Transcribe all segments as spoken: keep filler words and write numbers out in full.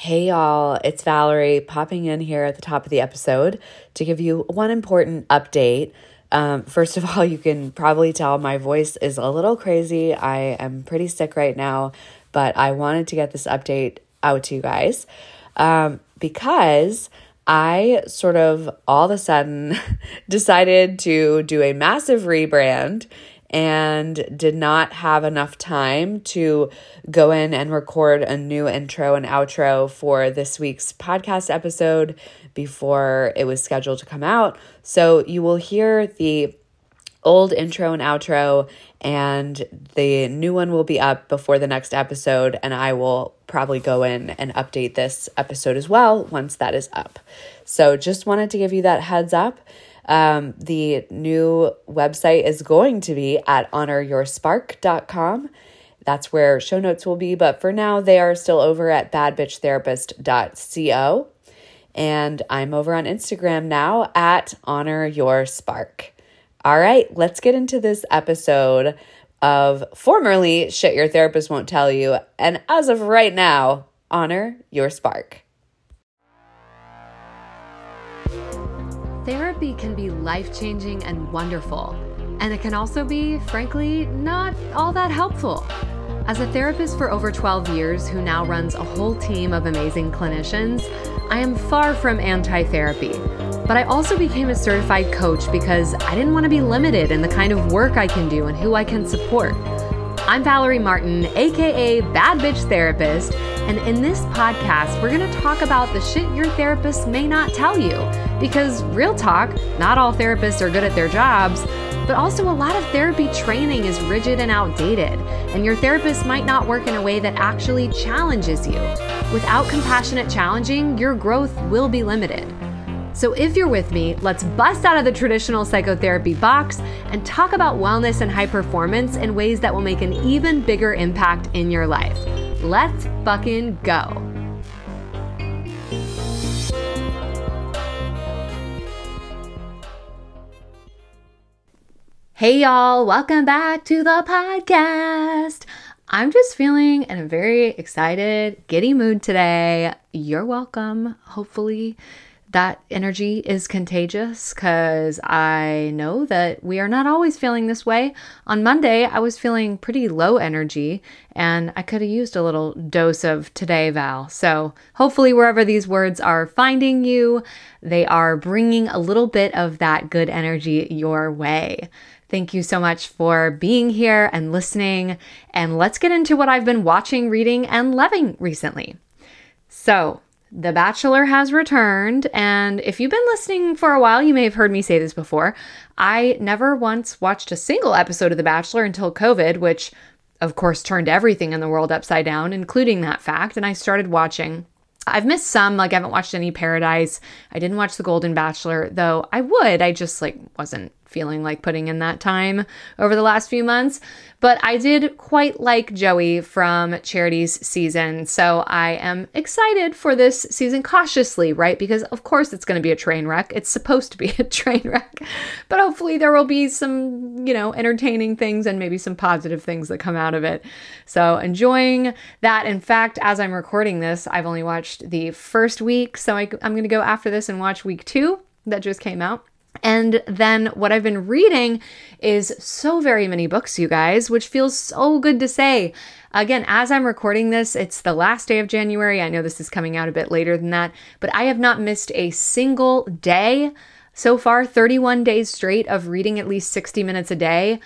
Hey y'all, it's Valerie popping in here at the top of the episode to give you one important update. Um, first of all, you can probably tell my voice is a little crazy. I am pretty sick right now, but I wanted to get this update out to you guys um, because I sort of all of a sudden decided to do a massive rebrand and did not have enough time to go in and record a new intro and outro for this week's podcast episode before it was scheduled to come out. So you will hear the old intro and outro, and the new one will be up before the next episode, and I will probably go in and update this episode as well once that is up. So just wanted to give you that heads up. Um, the new website is going to be at honor your spark dot com. That's where show notes will be, but for now, they are still over at bad bitch therapist dot co. And I'm over on Instagram now at honor your spark. All right, let's get into this episode of formerly Shit Your Therapist Won't Tell You, and as of right now, Honor Your Spark. Therapy can be life-changing and wonderful, and it can also be, frankly, not all that helpful. As a therapist for over twelve years who now runs a whole team of amazing clinicians, I am far from anti-therapy, but I also became a certified coach because I didn't want to be limited in the kind of work I can do and who I can support. I'm Valerie Martin, aka Bad Bitch Therapist, and in this podcast, we're going to talk about the shit your therapist may not tell you, because real talk, not all therapists are good at their jobs, but also a lot of therapy training is rigid and outdated, and your therapist might not work in a way that actually challenges you. Without compassionate challenging, your growth will be limited. So if you're with me, let's bust out of the traditional psychotherapy box and talk about wellness and high performance in ways that will make an even bigger impact in your life. Let's fucking go. Hey y'all, welcome back to the podcast. I'm just feeling in a very excited, giddy mood today. You're welcome, hopefully. That energy is contagious because I know that we are not always feeling this way. On Monday, I was feeling pretty low energy and I could have used a little dose of today, Val. So hopefully wherever these words are finding you, they are bringing a little bit of that good energy your way. Thank you so much for being here and listening. And let's get into what I've been watching, reading, and loving recently. So The Bachelor has returned, and if you've been listening for a while, you may have heard me say this before. I never once watched a single episode of The Bachelor until COVID, which of course turned everything in the world upside down, including that fact, and I started watching. I've missed some, like I haven't watched any Paradise. I didn't watch The Golden Bachelor, though I would. I just like wasn't feeling like putting in that time over the last few months, but I did quite like Joey from Charity's season, so I am excited for this season cautiously, right? Because of course it's going to be a train wreck. It's supposed to be a train wreck, but hopefully there will be some, you know, entertaining things and maybe some positive things that come out of it. So enjoying that. In fact, as I'm recording this, I've only watched the first week, so I, I'm going to go after this and watch week two that just came out. And then what I've been reading is so very many books, you guys, which feels so good to say. Again, as I'm recording this, it's the last day of January. I know this is coming out a bit later than that, but I have not missed a single day so far, thirty-one days straight of reading at least sixty minutes a day.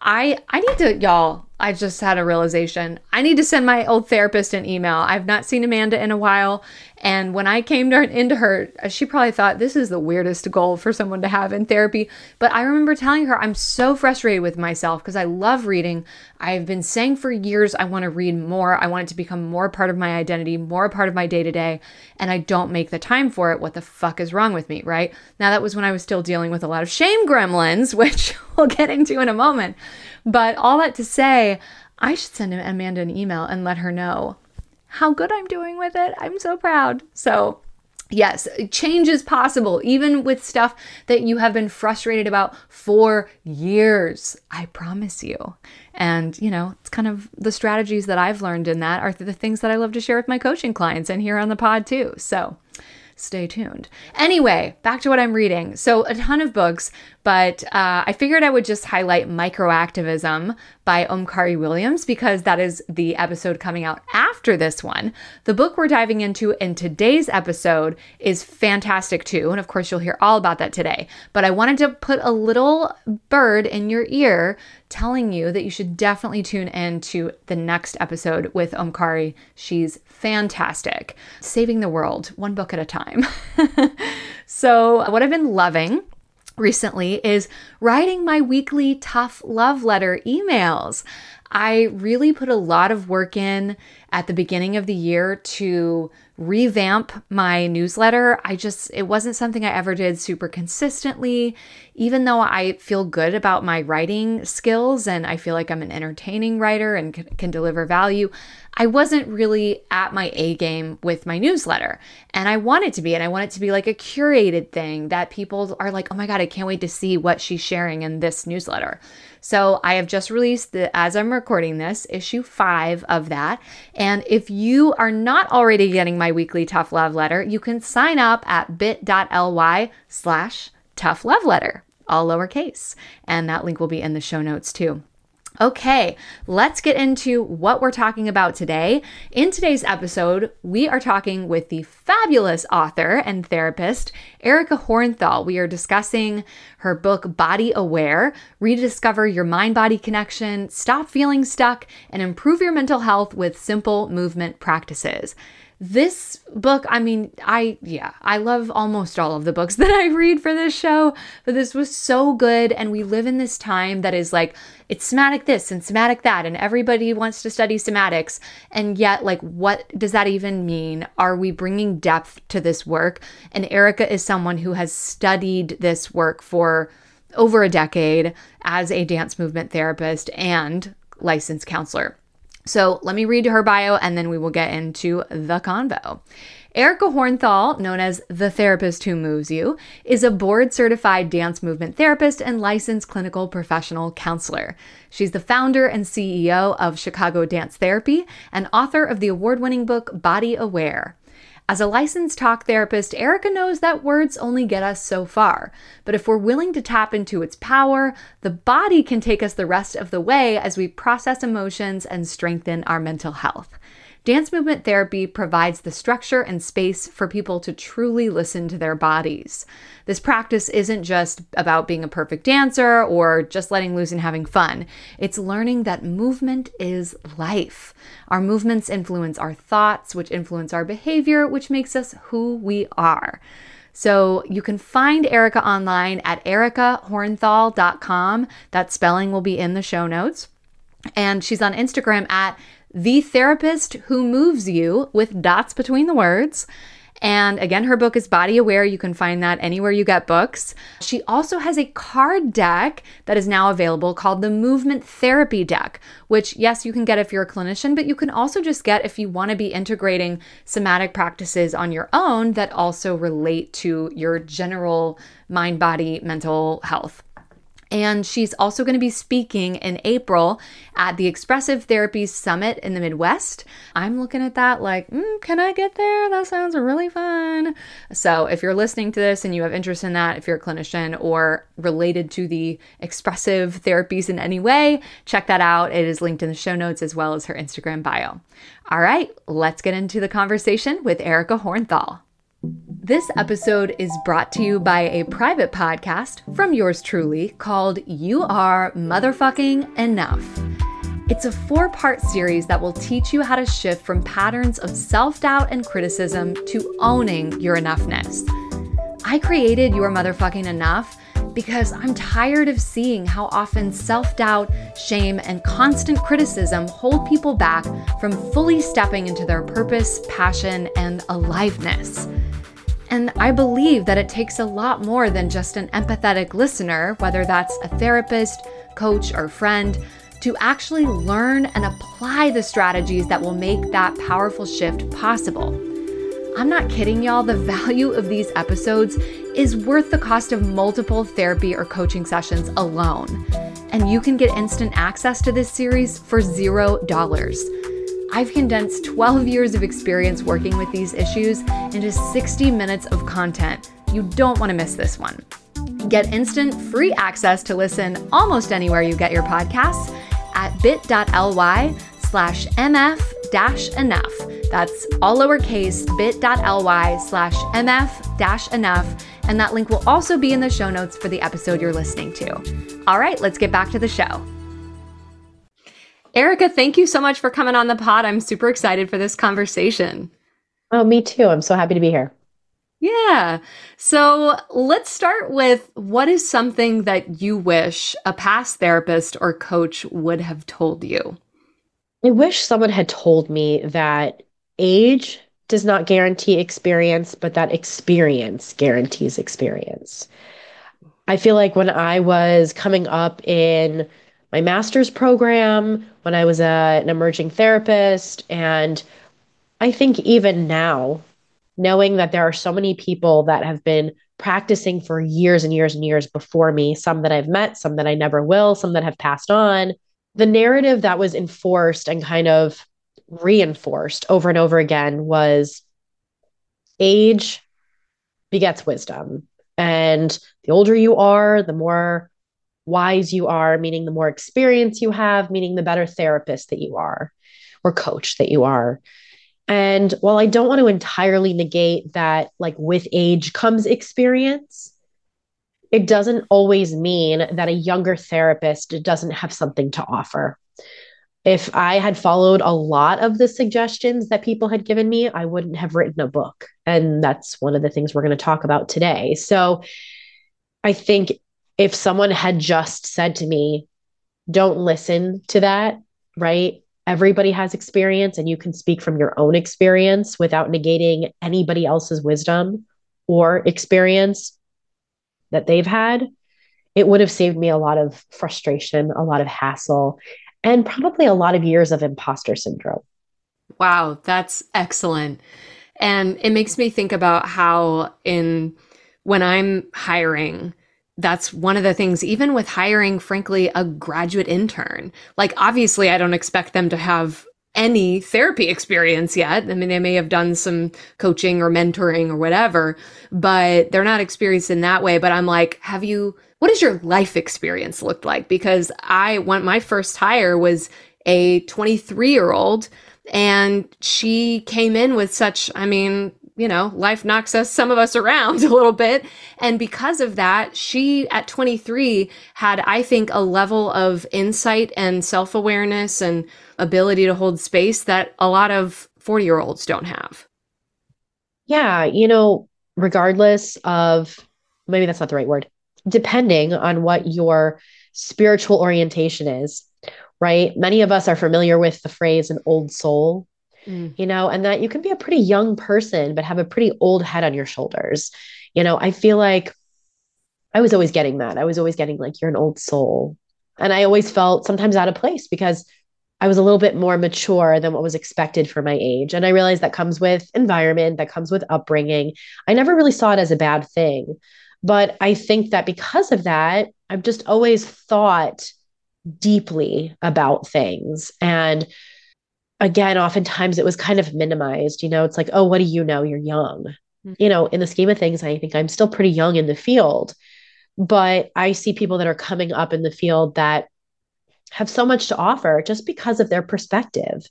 I I need to, y'all, I just had a realization. I need to send my old therapist an email. I've not seen Amanda in a while. And when I came to, into her, she probably thought this is the weirdest goal for someone to have in therapy. But I remember telling her I'm so frustrated with myself because I love reading. I've been saying for years I want to read more. I want it to become more part of my identity, more part of my day-to-day. And I don't make the time for it. What the fuck is wrong with me, right? Now, that was when I was still dealing with a lot of shame gremlins, which we'll get into in a moment. But all that to say, I should send Amanda an email and let her know how good I'm doing with it. I'm so proud. So Yes, change is possible, even with stuff that you have been frustrated about for years, I promise you. And, you know, it's kind of the strategies that I've learned in that are the things that I love to share with my coaching clients and here on the pod too. So stay tuned. Anyway, back to what I'm reading. So a ton of books, but uh, I figured I would just highlight Microactivism by Omkari Williams because that is the episode coming out after this one. The book we're diving into in today's episode is fantastic too. And of course, you'll hear all about that today. But I wanted to put a little bird in your ear telling you that you should definitely tune in to the next episode with Omkari. She's fantastic. Saving the world, one book at a time. So what I've been loving recently is writing my weekly tough love letter emails. I really put a lot of work in at the beginning of the year to revamp my newsletter. I just, it wasn't something I ever did super consistently, even though I feel good about my writing skills and I feel like I'm an entertaining writer and can, can deliver value. I wasn't really at my A game with my newsletter, and I want it to be, and I want it to be like a curated thing that people are like, oh my God, I can't wait to see what she's sharing in this newsletter. So I have just released, the, as I'm recording this, issue five of that. And if you are not already getting my weekly tough love letter, you can sign up at bit.ly slash tough love letter, all lowercase. And that link will be in the show notes too. Okay, let's get into what we're talking about today. In today's episode, we are talking with the fabulous author and therapist, Erica Hornthal. We are discussing her book, Body Aware, Rediscover Your Mind-Body Connection, Stop Feeling Stuck, and Improve Your Mental Health with Simple Movement Practices. This book, I mean, I, yeah, I love almost all of the books that I read for this show, but this was so good. And we live in this time that is like, it's somatic this and somatic that, and everybody wants to study somatics. And yet, like, what does that even mean? Are we bringing depth to this work? And Erica is someone who has studied this work for over a decade as a dance movement therapist and licensed counselor. So let me read her bio and then we will get into the convo. Erica Hornthal, known as The Therapist Who Moves You, is a board-certified dance movement therapist and licensed clinical professional counselor. She's the founder and C E O of Chicago Dance Therapy and author of the award-winning book, Body Aware. As a licensed talk therapist, Erica knows that words only get us so far, but if we're willing to tap into its power, the body can take us the rest of the way as we process emotions and strengthen our mental health. Dance movement therapy provides the structure and space for people to truly listen to their bodies. This practice isn't just about being a perfect dancer or just letting loose and having fun. It's learning that movement is life. Our movements influence our thoughts, which influence our behavior, which makes us who we are. So you can find Erica online at erica hornthal dot com. That spelling will be in the show notes. And she's on Instagram at The Therapist Who Moves You with dots between the words. And again, her book is Body Aware. You can find that anywhere you get books. She also has a card deck that is now available called the Movement Therapy Deck, which, yes, you can get if you're a clinician, but you can also just get if you want to be integrating somatic practices on your own that also relate to your general mind, body, mental health. And she's also going to be speaking in April at the Expressive Therapies Summit in the Midwest. I'm looking at that like, mm, can I get there? That sounds really fun. So if you're listening to this and you have interest in that, if you're a clinician or related to the expressive therapies in any way, check that out. It is linked in the show notes as well as her Instagram bio. All right, let's get into the conversation with Erica Hornthal. This episode is brought to you by a private podcast from yours truly called You Are Motherfucking Enough. It's a four-part series that will teach you how to shift from patterns of self-doubt and criticism to owning your enoughness. I created You Are Motherfucking Enough because I'm tired of seeing how often self-doubt, shame, and constant criticism hold people back from fully stepping into their purpose, passion, and aliveness. And I believe that it takes a lot more than just an empathetic listener, whether that's a therapist, coach, or friend, to actually learn and apply the strategies that will make that powerful shift possible. I'm not kidding, y'all. The value of these episodes is worth the cost of multiple therapy or coaching sessions alone. And you can get instant access to this series for zero dollars. I've condensed twelve years of experience working with these issues into sixty minutes of content. You don't want to miss this one. Get instant free access to listen almost anywhere you get your podcasts at bit.ly slash mf dash enough. That's all lowercase, bit.ly slash mf dash enough. And that link will also be in the show notes for the episode you're listening to. All right, let's get back to the show. Erica, thank you so much for coming on the pod. I'm super excited for this conversation. Oh, me too. I'm so happy to be here. Yeah. So let's start with, what is something that you wish a past therapist or coach would have told you? I wish someone had told me that age does not guarantee experience, but that experience guarantees experience. I feel like when I was coming up in my master's program, when I was a, an emerging therapist, and I think even now, knowing that there are so many people that have been practicing for years and years and years before me, some that I've met, some that I never will, some that have passed on, the narrative that was enforced and kind of reinforced over and over again was age begets wisdom. And the older you are, the more wise you are, meaning the more experience you have, meaning the better therapist that you are or coach that you are. And while I don't want to entirely negate that, like, with age comes experience, it doesn't always mean that a younger therapist doesn't have something to offer. If I had followed a lot of the suggestions that people had given me, I wouldn't have written a book. And that's one of the things we're going to talk about today. So I think if someone had just said to me, don't listen to that, right? Everybody has experience and you can speak from your own experience without negating anybody else's wisdom or experience that they've had, it would have saved me a lot of frustration, a lot of hassle, and probably a lot of years of imposter syndrome. Wow, that's excellent. And it makes me think about how in when I'm hiring, that's one of the things, even with hiring, frankly, a graduate intern, like, obviously I don't expect them to have any therapy experience yet. I mean, they may have done some coaching or mentoring or whatever, but they're not experienced in that way. But I'm like, have you, what has your life experience looked like? Because I went, my first hire was a twenty-three year old, and she came in with such, I mean, you know, life knocks us, some of us, around a little bit. And because of that, she at twenty-three had, I think, a level of insight and self-awareness and ability to hold space that a lot of forty year olds don't have. Yeah. You know, regardless of, maybe that's not the right word, depending on what your spiritual orientation is, right? Many of us are familiar with the phrase an old soul. You know, and that you can be a pretty young person, but have a pretty old head on your shoulders. You know, I feel like I was always getting that. I was always getting like, you're an old soul. And I always felt sometimes out of place because I was a little bit more mature than what was expected for my age. And I realized that comes with environment, that comes with upbringing. I never really saw it as a bad thing. But I think that because of that, I've just always thought deeply about things. And again, oftentimes it was kind of minimized, you know, it's like, oh, what do you know? You're young. Mm-hmm. You know, in the scheme of things, I think I'm still pretty young in the field, but I see people that are coming up in the field that have so much to offer just because of their perspective.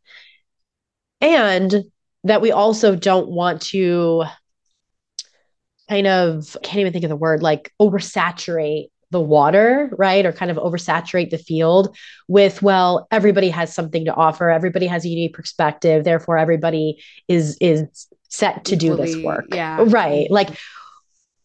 And that we also don't want to kind of, I can't even think of the word, like oversaturate the water, right? Or kind of oversaturate the field with, well, everybody has something to offer. Everybody has a unique perspective. Therefore, everybody is, is set to do this work. Yeah. Right. Like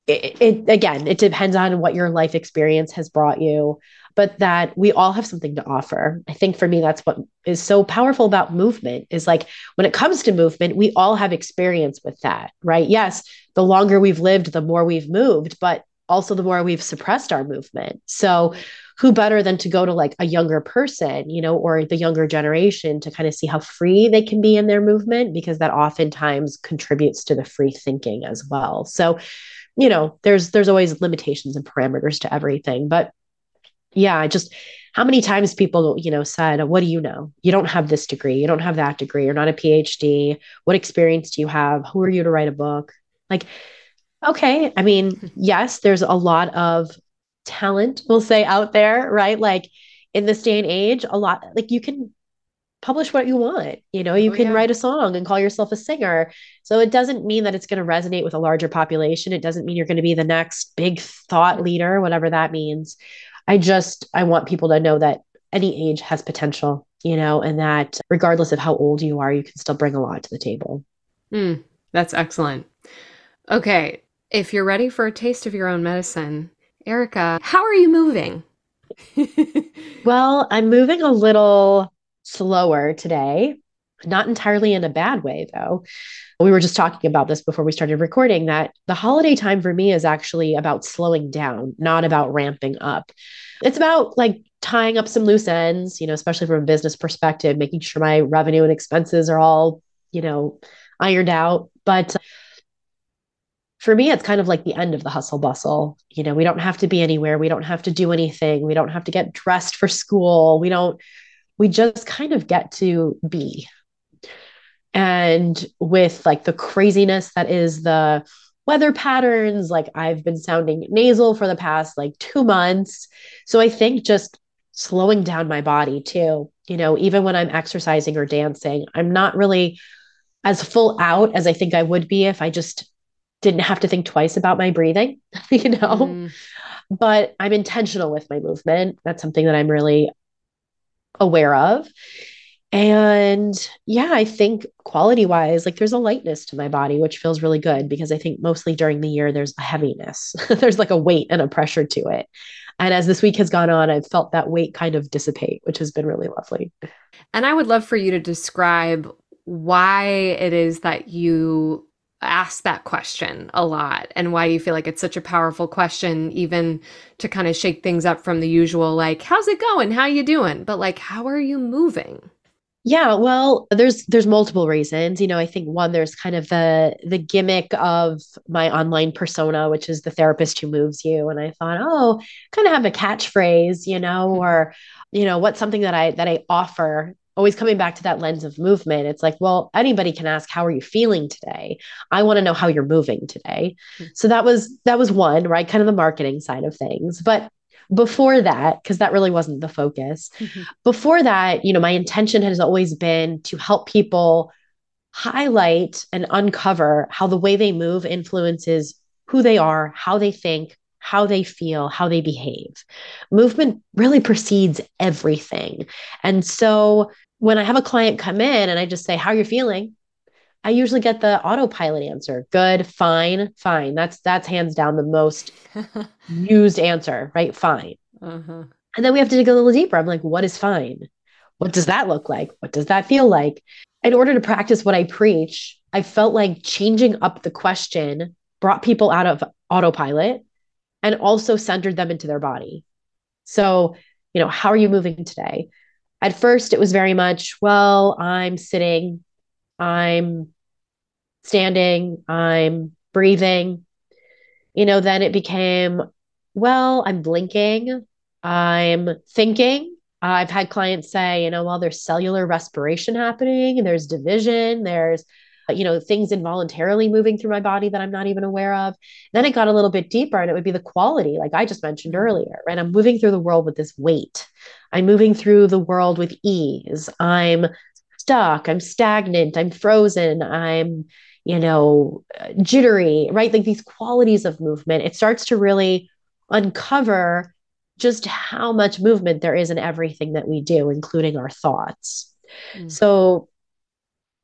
it, it, again, it depends on what your life experience has brought you, but that we all have something to offer. I think for me, that's what is so powerful about movement is like, when it comes to movement, we all have experience with that, right? Yes. The longer we've lived, the more we've moved, but also the more we've suppressed our movement. So who better than to go to like a younger person, you know, or the younger generation to kind of see how free they can be in their movement, because that oftentimes contributes to the free thinking as well. So, you know, there's, there's always limitations and parameters to everything, but yeah, just how many times people, you know, said, what do you know? You don't have this degree. You don't have that degree. You're not a P H D. What experience do you have? Who are you to write a book? Like, okay. I mean, yes, there's a lot of talent, we'll say, out there, right? Like in this day and age, a lot, like you can publish what you want, you know, you oh, can yeah. write a song and call yourself a singer. So it doesn't mean that it's going to resonate with a larger population. It doesn't mean you're going to be the next big thought leader, whatever that means. I just, I want people to know that any age has potential, you know, and that regardless of how old you are, you can still bring a lot to the table. Mm, that's excellent. Okay. If you're ready for a taste of your own medicine, Erica, how are you moving? Well, I'm moving a little slower today, not entirely in a bad way, though. We were just talking about this before we started recording, that the holiday time for me is actually about slowing down, not about ramping up. It's about like tying up some loose ends, you know, especially from a business perspective, making sure my revenue and expenses are all, you know, ironed out. But for me, it's kind of like the end of the hustle bustle. You know, we don't have to be anywhere. We don't have to do anything. We don't have to get dressed for school. We don't, we just kind of get to be. And with like the craziness that is the weather patterns, like I've been sounding nasal for the past like two months. So I think just slowing down my body too, you know, even when I'm exercising or dancing, I'm not really as full out as I think I would be if I just didn't have to think twice about my breathing, you know, mm. but I'm intentional with my movement. That's something that I'm really aware of. And yeah, I think quality wise, like there's a lightness to my body, which feels really good, because I think mostly during the year, there's a heaviness, there's like a weight and a pressure to it. And as this week has gone on, I've felt that weight kind of dissipate, which has been really lovely. And I would love for you to describe why it is that you ask that question a lot, and why you feel like it's such a powerful question, even to kind of shake things up from the usual, like, how's it going? How you doing? But like, how are you moving? Yeah, well, there's, there's multiple reasons. You know, I think one, there's kind of the, the gimmick of my online persona, which is the therapist who moves you. And I thought, oh, kind of have a catchphrase, you know, or, you know, what's something that I, that I offer. Always coming back to that lens of movement. It's like, well, anybody can ask, how are you feeling today? I want to know how you're moving today. Mm-hmm. So that was, that was one, right? Kind of the marketing side of things. But before that, because that really wasn't the focus, mm-hmm. before that, you know, my intention has always been to help people highlight and uncover how the way they move influences who they are, how they think, how they feel, how they behave. Movement really precedes everything. And so when I have a client come in and I just say, how are you feeling? I usually get the autopilot answer. Good, fine, fine. That's, that's hands down the most used answer, right? Fine. Uh-huh. And then we have to dig a little deeper. I'm like, what is fine? What does that look like? What does that feel like? In order to practice what I preach, I felt like changing up the question brought people out of autopilot and also centered them into their body. So, you know, how are you moving today? At first, it was very much, well, I'm sitting, I'm standing, I'm breathing. You know, then it became, well, I'm blinking, I'm thinking. I've had clients say, you know, well, there's cellular respiration happening, there's division, there's, you know, things involuntarily moving through my body that I'm not even aware of. Then it got a little bit deeper, and it would be the quality, like I just mentioned earlier, right? I'm moving through the world with this weight. I'm moving through the world with ease. I'm stuck. I'm stagnant. I'm frozen. I'm, you know, jittery, right? Like these qualities of movement, it starts to really uncover just how much movement there is in everything that we do, including our thoughts. Mm-hmm. So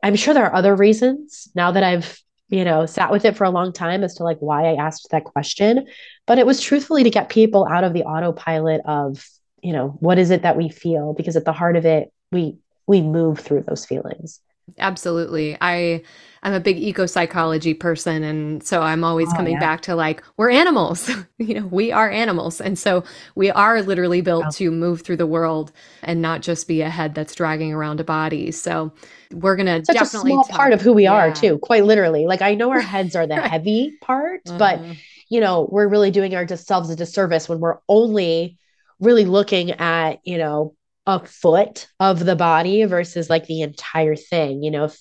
I'm sure there are other reasons now that I've, you know, sat with it for a long time as to like why I asked that question, but it was truthfully to get people out of the autopilot of, you know, what is it that we feel? Because at the heart of it, we, we move through those feelings. Absolutely. I, I'm a big eco-psychology person. And so I'm always oh, coming yeah. back to like, we're animals, you know, we are animals. And so we are literally built oh. to move through the world and not just be a head that's dragging around a body. So we're going to definitely- a small part of who we yeah. are too, quite literally. Like I know our heads are the heavy part, mm-hmm. but you know, we're really doing ourselves a disservice when we're only really looking at, you know, a foot of the body versus like the entire thing. You know, if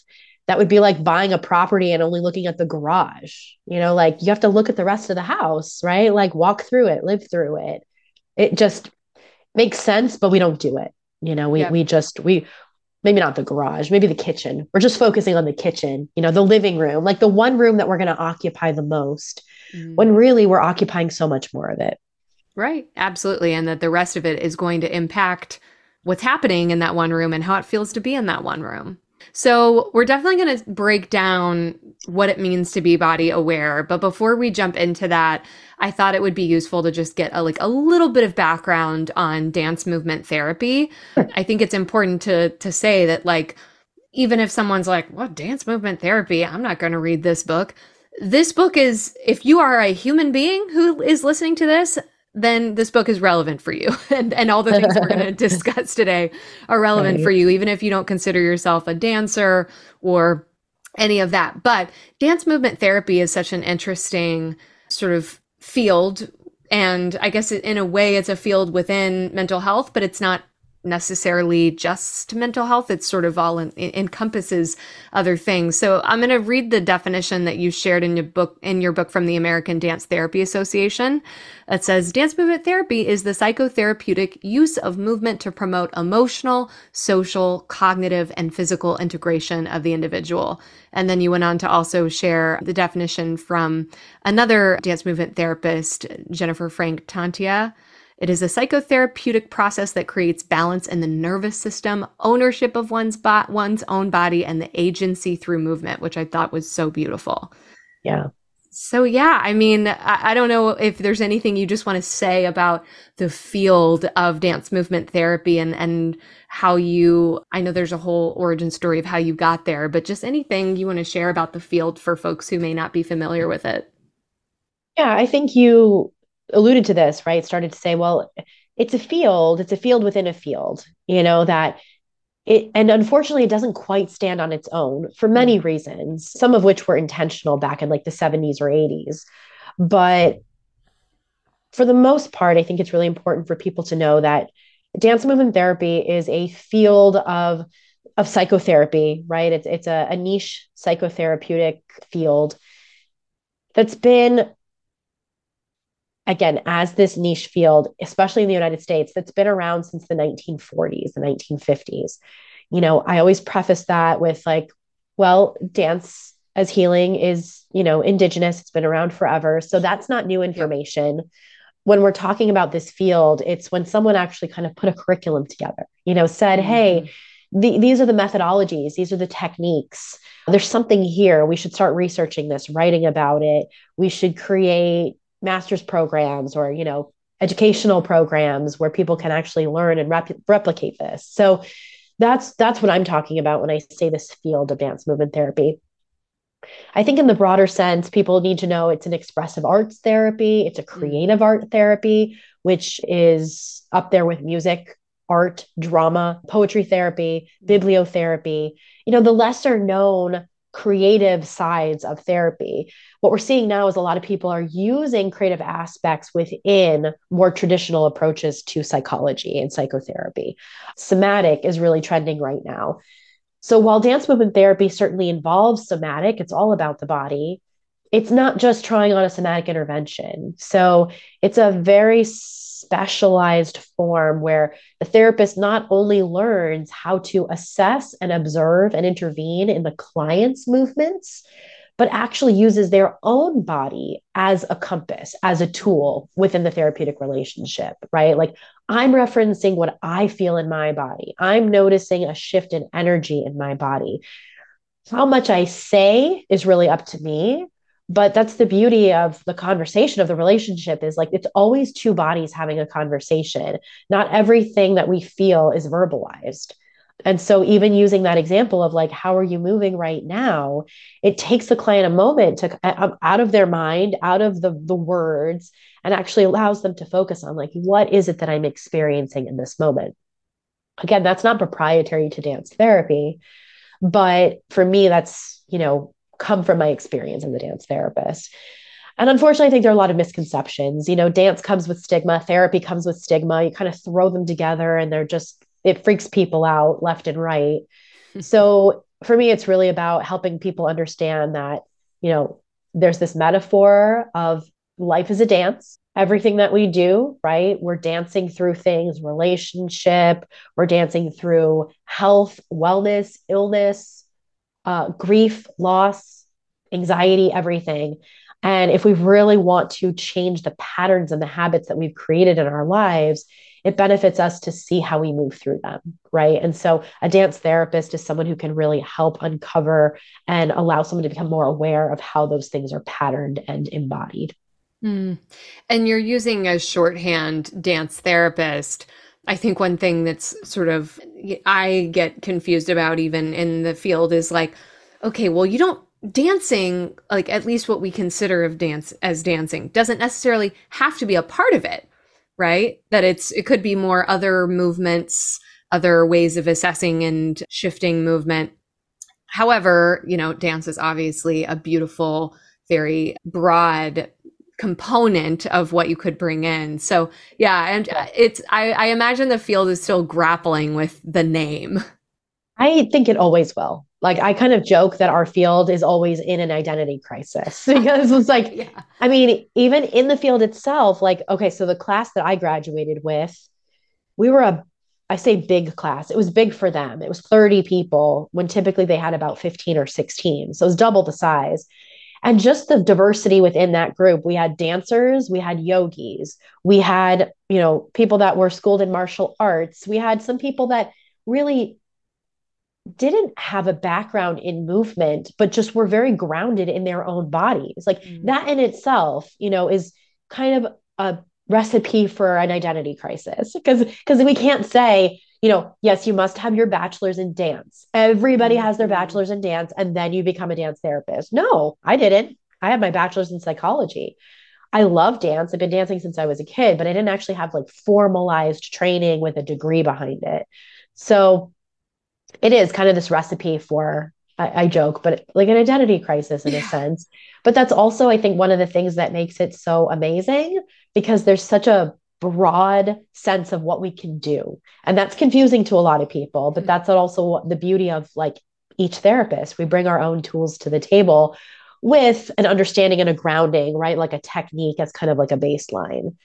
that would be like buying a property and only looking at the garage, you know, like you have to look at the rest of the house, right? Like walk through it, live through it. It just makes sense, but we don't do it. You know, we, yeah. we just, we, maybe not the garage, maybe the kitchen. We're just focusing on the kitchen, you know, the living room, like the one room that we're going to occupy the most mm. when really we're occupying so much more of it. Right. Absolutely. And that the rest of it is going to impact what's happening in that one room and how it feels to be in that one room. So we're definitely going to break down what it means to be body aware. But before we jump into that, I thought it would be useful to just get a, like a little bit of background on dance movement therapy. Sure. I think it's important to to say that like, even if someone's like, well, dance movement therapy, I'm not going to read this book. This book is, if you are a human being who is listening to this, then this book is relevant for you. And, and all the things we're going to discuss today are relevant right. for you, even if you don't consider yourself a dancer or any of that. But dance movement therapy is such an interesting sort of field. And I guess in a way it's a field within mental health, but it's not necessarily just mental health. It's sort of all in, in, encompasses other things. So I'm going to read the definition that you shared in your book, in your book from the American Dance Therapy Association. It says, dance movement therapy is the psychotherapeutic use of movement to promote emotional, social, cognitive, and physical integration of the individual. And then you went on to also share the definition from another dance movement therapist, Jennifer Frank Tantia. It is a psychotherapeutic process that creates balance in the nervous system, ownership of one's bo- one's own body, and the agency through movement, which I thought was so beautiful. Yeah. So yeah, I mean, I, I don't know if there's anything you just want to say about the field of dance movement therapy and, and how you, I know there's a whole origin story of how you got there, but just anything you want to share about the field for folks who may not be familiar with it. Yeah, I think you alluded to this, right? Started to say, well, it's a field, it's a field within a field, you know, that it, and unfortunately it doesn't quite stand on its own for many reasons, some of which were intentional back in like the seventies or eighties. But for the most part, I think it's really important for people to know that dance movement therapy is a field of, of psychotherapy, right? It's, it's a, a niche psychotherapeutic field that's been, again, as this niche field, especially in the United States, that's been around since the nineteen forties, the nineteen fifties. You know, I always preface that with like, well, dance as healing is, you know, indigenous, it's been around forever. So that's not new information. Yeah. When we're talking about this field, it's when someone actually kind of put a curriculum together, you know, said, mm-hmm. hey, the, these are the methodologies, these are the techniques. There's something here. We should start researching this, writing about it. We should create master's programs or, you know, educational programs where people can actually learn and rep- replicate this. So that's, that's what I'm talking about when I say this field of dance movement therapy. I think in the broader sense, people need to know it's an expressive arts therapy. It's a creative art therapy, which is up there with music, art, drama, poetry therapy, bibliotherapy, you know, the lesser known creative sides of therapy. What we're seeing now is a lot of people are using creative aspects within more traditional approaches to psychology and psychotherapy. Somatic is really trending right now. So while dance movement therapy certainly involves somatic, it's all about the body. It's not just trying on a somatic intervention. So it's a very specialized form where the therapist not only learns how to assess and observe and intervene in the client's movements, but actually uses their own body as a compass, as a tool within the therapeutic relationship, right? Like I'm referencing what I feel in my body. I'm noticing a shift in energy in my body. How much I say is really up to me. But that's the beauty of the conversation of the relationship is like, it's always two bodies having a conversation. Not everything that we feel is verbalized. And so even using that example of like, how are you moving right now? It takes the client a moment to uh, out of their mind, out of the, the words, and actually allows them to focus on like, what is it that I'm experiencing in this moment? Again, that's not proprietary to dance therapy, but for me, that's, you know, come from my experience as a dance therapist. And unfortunately, I think there are a lot of misconceptions. You know, dance comes with stigma, therapy comes with stigma. You kind of throw them together and they're just, it freaks people out left and right. So for me, it's really about helping people understand that, you know, there's this metaphor of life is a dance. Everything that we do, right? We're dancing through things, relationship, we're dancing through health, wellness, illness, uh, grief, loss, anxiety, everything. And if we really want to change the patterns and the habits that we've created in our lives, it benefits us to see how we move through them, right? And so a dance therapist is someone who can really help uncover and allow someone to become more aware of how those things are patterned and embodied. Mm. And you're using a shorthand, dance therapist. I think one thing that's sort of, I get confused about even in the field is like, okay, well, you don't, dancing, like at least what we consider of dance as dancing, doesn't necessarily have to be a part of it, right? That it's, it could be more other movements, other ways of assessing and shifting movement. However, you know, dance is obviously a beautiful, very broad component of what you could bring in. So yeah, and it's, I, I imagine the field is still grappling with the name. I think it always will. Like, I kind of joke that our field is always in an identity crisis because it's like, yeah. I mean, even in the field itself, like, okay, so the class that I graduated with, we were a, I say big class. It was big for them. It was thirty people when typically they had about fifteen or sixteen. So it was double the size. And just the diversity within that group, we had dancers, we had yogis, we had, you know, people that were schooled in martial arts. We had some people that really didn't have a background in movement, but just were very grounded in their own bodies. Like mm-hmm. that in itself, you know, is kind of a recipe for an identity crisis because, because we can't say, you know, yes, you must have your bachelor's in dance. Everybody has their bachelor's in dance and then you become a dance therapist. No, I didn't. I had my bachelor's in psychology. I love dance. I've been dancing since I was a kid, but I didn't actually have like formalized training with a degree behind it. So it is kind of this recipe for, I, I joke, but like an identity crisis in yeah. a sense. But that's also, I think, one of the things that makes it so amazing because there's such a broad sense of what we can do. And that's confusing to a lot of people, but that's also the beauty of like each therapist. We bring our own tools to the table with an understanding and a grounding, right? Like a technique as kind of like a baseline.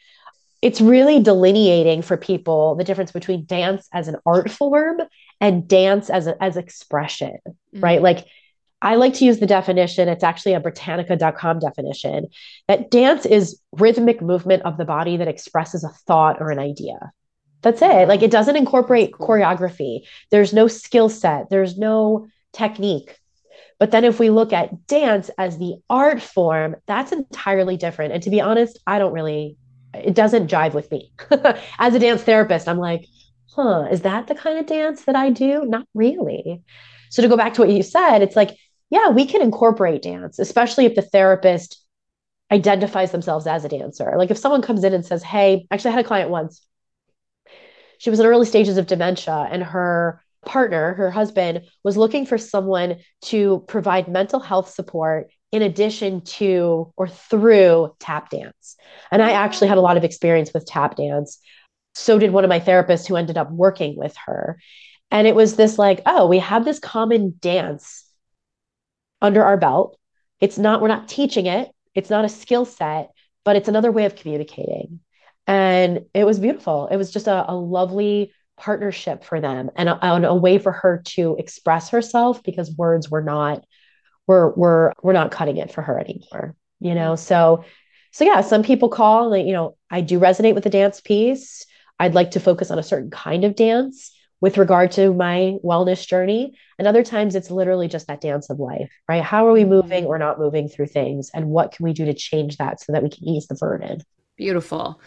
It's really delineating for people the difference between dance as an art form and dance as a, as expression, mm-hmm. right? Like I like to use the definition, it's actually a Britannica dot com definition, that dance is rhythmic movement of the body that expresses a thought or an idea. That's it. Like it doesn't incorporate cool. choreography. There's no skill set. There's no technique. But then if we look at dance as the art form, that's entirely different. And to be honest, I don't really, it doesn't jive with me. As a dance therapist, I'm like, huh, is that the kind of dance that I do? Not really. So to go back to what you said, it's like, yeah, we can incorporate dance, especially if the therapist identifies themselves as a dancer. Like if someone comes in and says, hey, actually I had a client once, she was in early stages of dementia and her partner, her husband, was looking for someone to provide mental health support in addition to or through tap dance. And I actually had a lot of experience with tap dance. So did one of my therapists who ended up working with her. And it was this like, oh, we have this common dance under our belt. It's not, we're not teaching it. It's not a skill set, but it's another way of communicating. And it was beautiful. It was just a, a lovely partnership for them and a, and a way for her to express herself because words were not, were, were, were not cutting it for her anymore, you know? So, so yeah, some people call, like, you know, I do resonate with the dance piece. I'd like to focus on a certain kind of dance with regard to my wellness journey. And other times it's literally just that dance of life, right? How are we moving or not moving through things? And what can we do to change that so that we can ease the burden? Beautiful.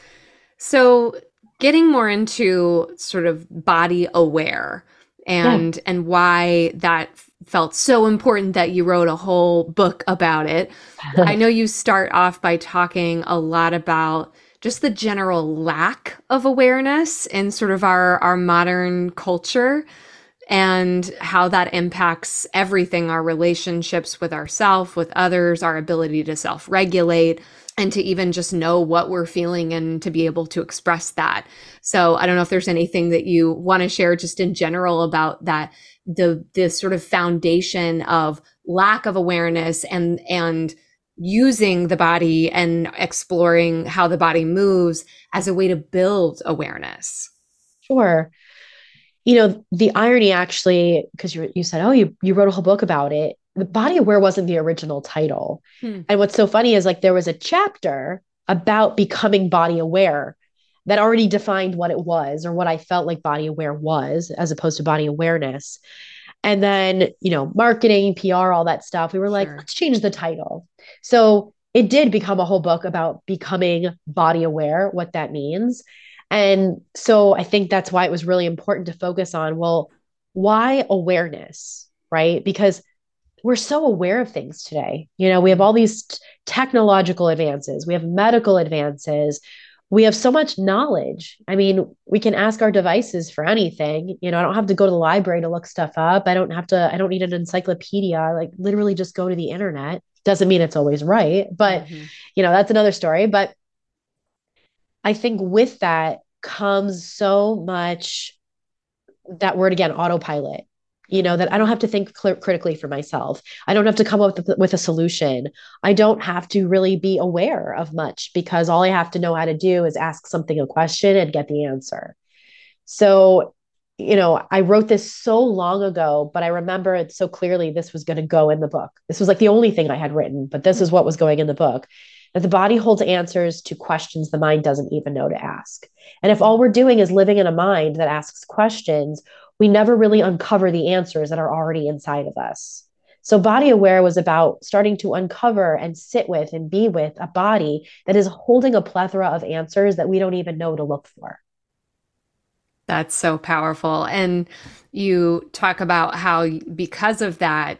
So getting more into sort of body aware and yeah. and why that felt so important that you wrote a whole book about it. I know you start off by talking a lot about just the general lack of awareness in sort of our, our modern culture and how that impacts everything, our relationships with ourselves, with others, our ability to self-regulate, and to even just know what we're feeling and to be able to express that. So I don't know if there's anything that you want to share just in general about that, the this sort of foundation of lack of awareness and and using the body and exploring how the body moves as a way to build awareness. Sure. You know, the irony actually, because you, you said, oh, you, you wrote a whole book about it. The Body Aware wasn't the original title. Hmm. And what's so funny is like there was a chapter about becoming body aware that already defined what it was or what I felt like body aware was as opposed to body awareness. And then, you know, marketing, P R, all that stuff. We were like, sure. Let's change the title. So it did become a whole book about becoming body aware, what that means. And so I think that's why it was really important to focus on, well, why awareness, right? Because we're so aware of things today. You know, we have all these t- technological advances. We have medical advances. We have so much knowledge. I mean, we can ask our devices for anything. You know, I don't have to go to the library to look stuff up. I don't have to, I don't need an encyclopedia. I like literally just go to the internet. Doesn't mean it's always right, but mm-hmm. you know, that's another story. But I think with that comes so much, that word again, autopilot. You know, that I don't have to think cl- critically for myself. I don't have to come up with, with a solution. I don't have to really be aware of much because all I have to know how to do is ask something a question and get the answer. So, you know, I wrote this so long ago, but I remember it so clearly this was going to go in the book. This was like the only thing I had written, but this is what was going in the book. That the body holds answers to questions the mind doesn't even know to ask. And if all we're doing is living in a mind that asks questions, we never really uncover the answers that are already inside of us. So Body Aware was about starting to uncover and sit with and be with a body that is holding a plethora of answers that we don't even know to look for. That's so powerful. And you talk about how because of that,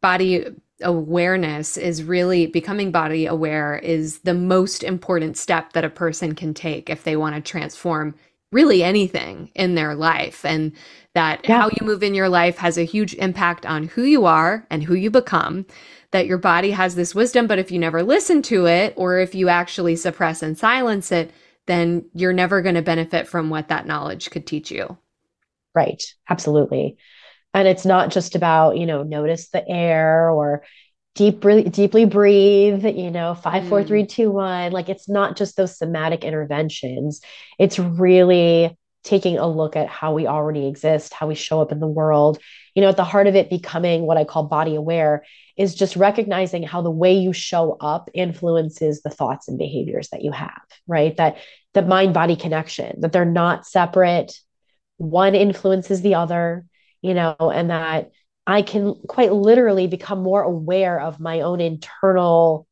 body awareness is really becoming body aware is the most important step that a person can take if they want to transform really anything in their life, and that yeah. how you move in your life has a huge impact on who you are and who you become, that your body has this wisdom, but if you never listen to it, or if you actually suppress and silence it, then you're never going to benefit from what that knowledge could teach you. Right. Absolutely. And it's not just about, you know, notice the air or deep, really deeply breathe, you know, five, mm. four, three, two, one. Like it's not just those somatic interventions. It's really taking a look at how we already exist, how we show up in the world. You know, at the heart of it, becoming what I call body aware is just recognizing how the way you show up influences the thoughts and behaviors that you have, right? That the mind-body connection, that they're not separate. One influences the other, you know, and that I can quite literally become more aware of my own internal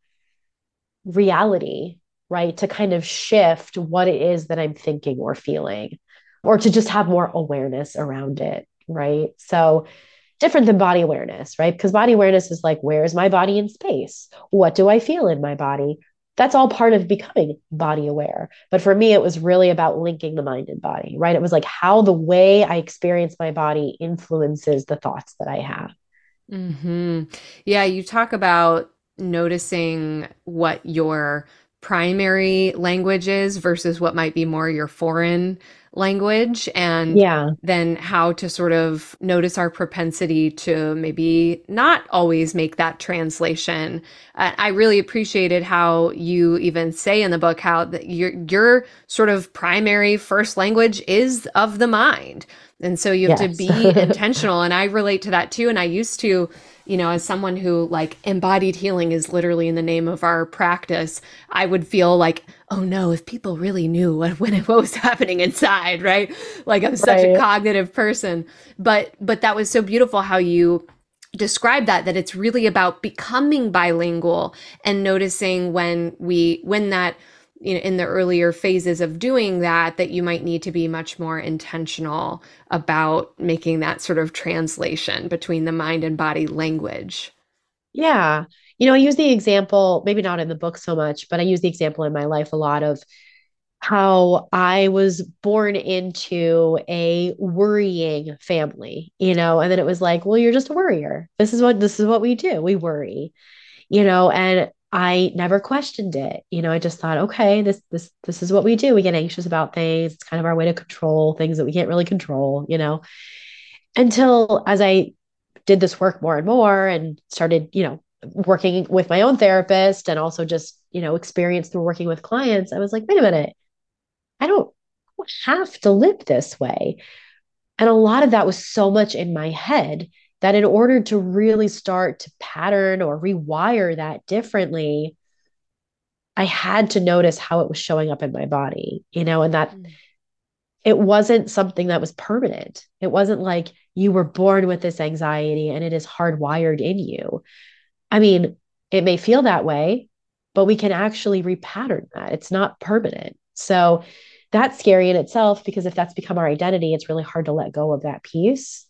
reality, right? To kind of shift what it is that I'm thinking or feeling, or to just have more awareness around it, right? So different than body awareness, right? Because body awareness is like, where is my body in space? What do I feel in my body? That's all part of becoming body aware. But for me, it was really about linking the mind and body, right? It was like how the way I experience my body influences the thoughts that I have. Mm-hmm. Yeah. You talk about noticing what your primary language is versus what might be more your foreign language. And yeah. then how to sort of notice our propensity to maybe not always make that translation. Uh, I really appreciated how you even say in the book how the, your, your sort of primary first language is of the mind. And so you have yes. to be intentional. And I relate to that too. And I used to, you know, as someone who like embodied healing is literally in the name of our practice, I would feel like, oh no, if people really knew what, what was happening inside, right? Like I'm such right. a cognitive person. But, but that was so beautiful how you describe that, that it's really about becoming bilingual and noticing when we, when that you know, in the earlier phases of doing that, that you might need to be much more intentional about making that sort of translation between the mind and body language. Yeah. You know, I use the example, maybe not in the book so much, but I use the example in my life a lot of how I was born into a worrying family, you know, and then it was like, well, you're just a worrier. This is what, this is what we do. We worry, you know, and I never questioned it. You know, I just thought, okay, this, this, this is what we do. We get anxious about things. It's kind of our way to control things that we can't really control, you know, until as I did this work more and more and started, you know, working with my own therapist and also just, you know, experience through working with clients. I was like, wait a minute, I don't have to live this way. And a lot of that was so much in my head that in order to really start to pattern or rewire that differently, I had to notice how it was showing up in my body, you know, and that mm. it wasn't something that was permanent. It wasn't like you were born with this anxiety and it is hardwired in you. I mean, it may feel that way, but we can actually repattern that. It's not permanent. So that's scary in itself, because if that's become our identity, it's really hard to let go of that piece.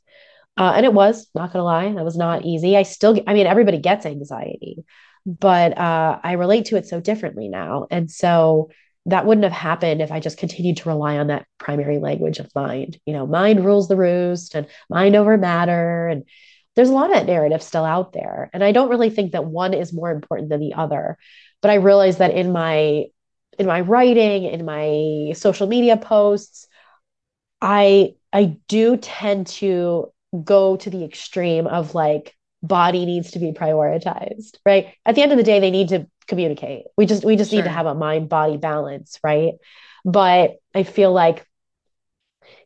Uh, and it was, not going to lie, that was not easy. I still, I mean, everybody gets anxiety, but uh, I relate to it so differently now. And so that wouldn't have happened if I just continued to rely on that primary language of mind. You know, mind rules the roost and mind over matter. And there's a lot of that narrative still out there. And I don't really think that one is more important than the other. But I realized that in my, in my writing, in my social media posts, I, I do tend to go to the extreme of like, body needs to be prioritized, right? At the end of the day, they need to communicate. We just, we just sure. need to have a mind body balance. Right. But I feel like,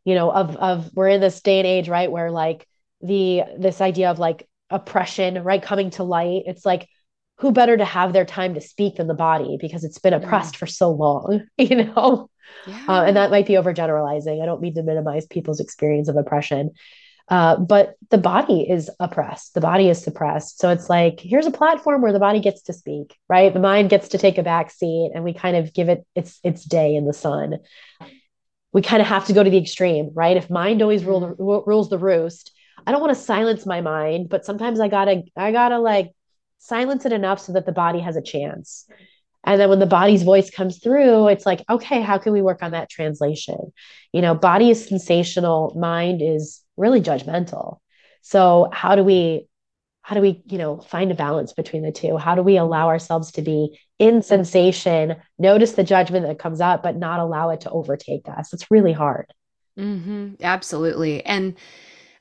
you know, of, of we're in this day and age, right, where like the, this idea of like oppression, right, coming to light, it's like, who better to have their time to speak than the body, because it's been oppressed yeah. for so long, you know? Yeah. Uh, and that might be overgeneralizing. I don't mean to minimize people's experience of oppression. Uh, but the body is oppressed. The body is suppressed. So it's like, here's a platform where the body gets to speak, right? The mind gets to take a back seat, and we kind of give it its, its day in the sun. We kind of have to go to the extreme, right? If mind always rule the, w- rules the roost, I don't want to silence my mind, but sometimes I gotta, I gotta like silence it enough so that the body has a chance. And then when the body's voice comes through, it's like, okay, how can we work on that translation? You know, body is sensational. Mind is really judgmental. So how do we, how do we, you know, find a balance between the two? How do we allow ourselves to be in sensation, notice the judgment that comes up, but not allow it to overtake us? It's really hard. Mm-hmm. Absolutely. And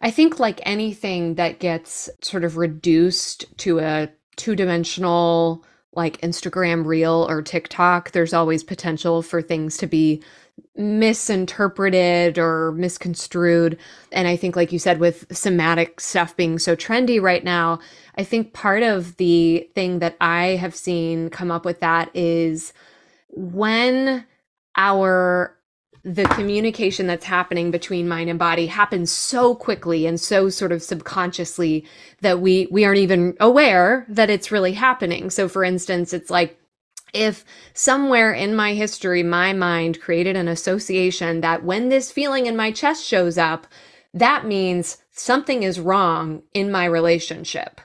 I think like anything that gets sort of reduced to a two-dimensional like Instagram reel or TikTok, there's always potential for things to be misinterpreted or misconstrued. And I think, like you said, with somatic stuff being so trendy right now, I think part of the thing that I have seen come up with that is when our the communication that's happening between mind and body happens so quickly and so sort of subconsciously that we we aren't even aware that it's really happening. So for instance, it's like, if somewhere in my history, my mind created an association that when this feeling in my chest shows up, that means something is wrong in my relationship.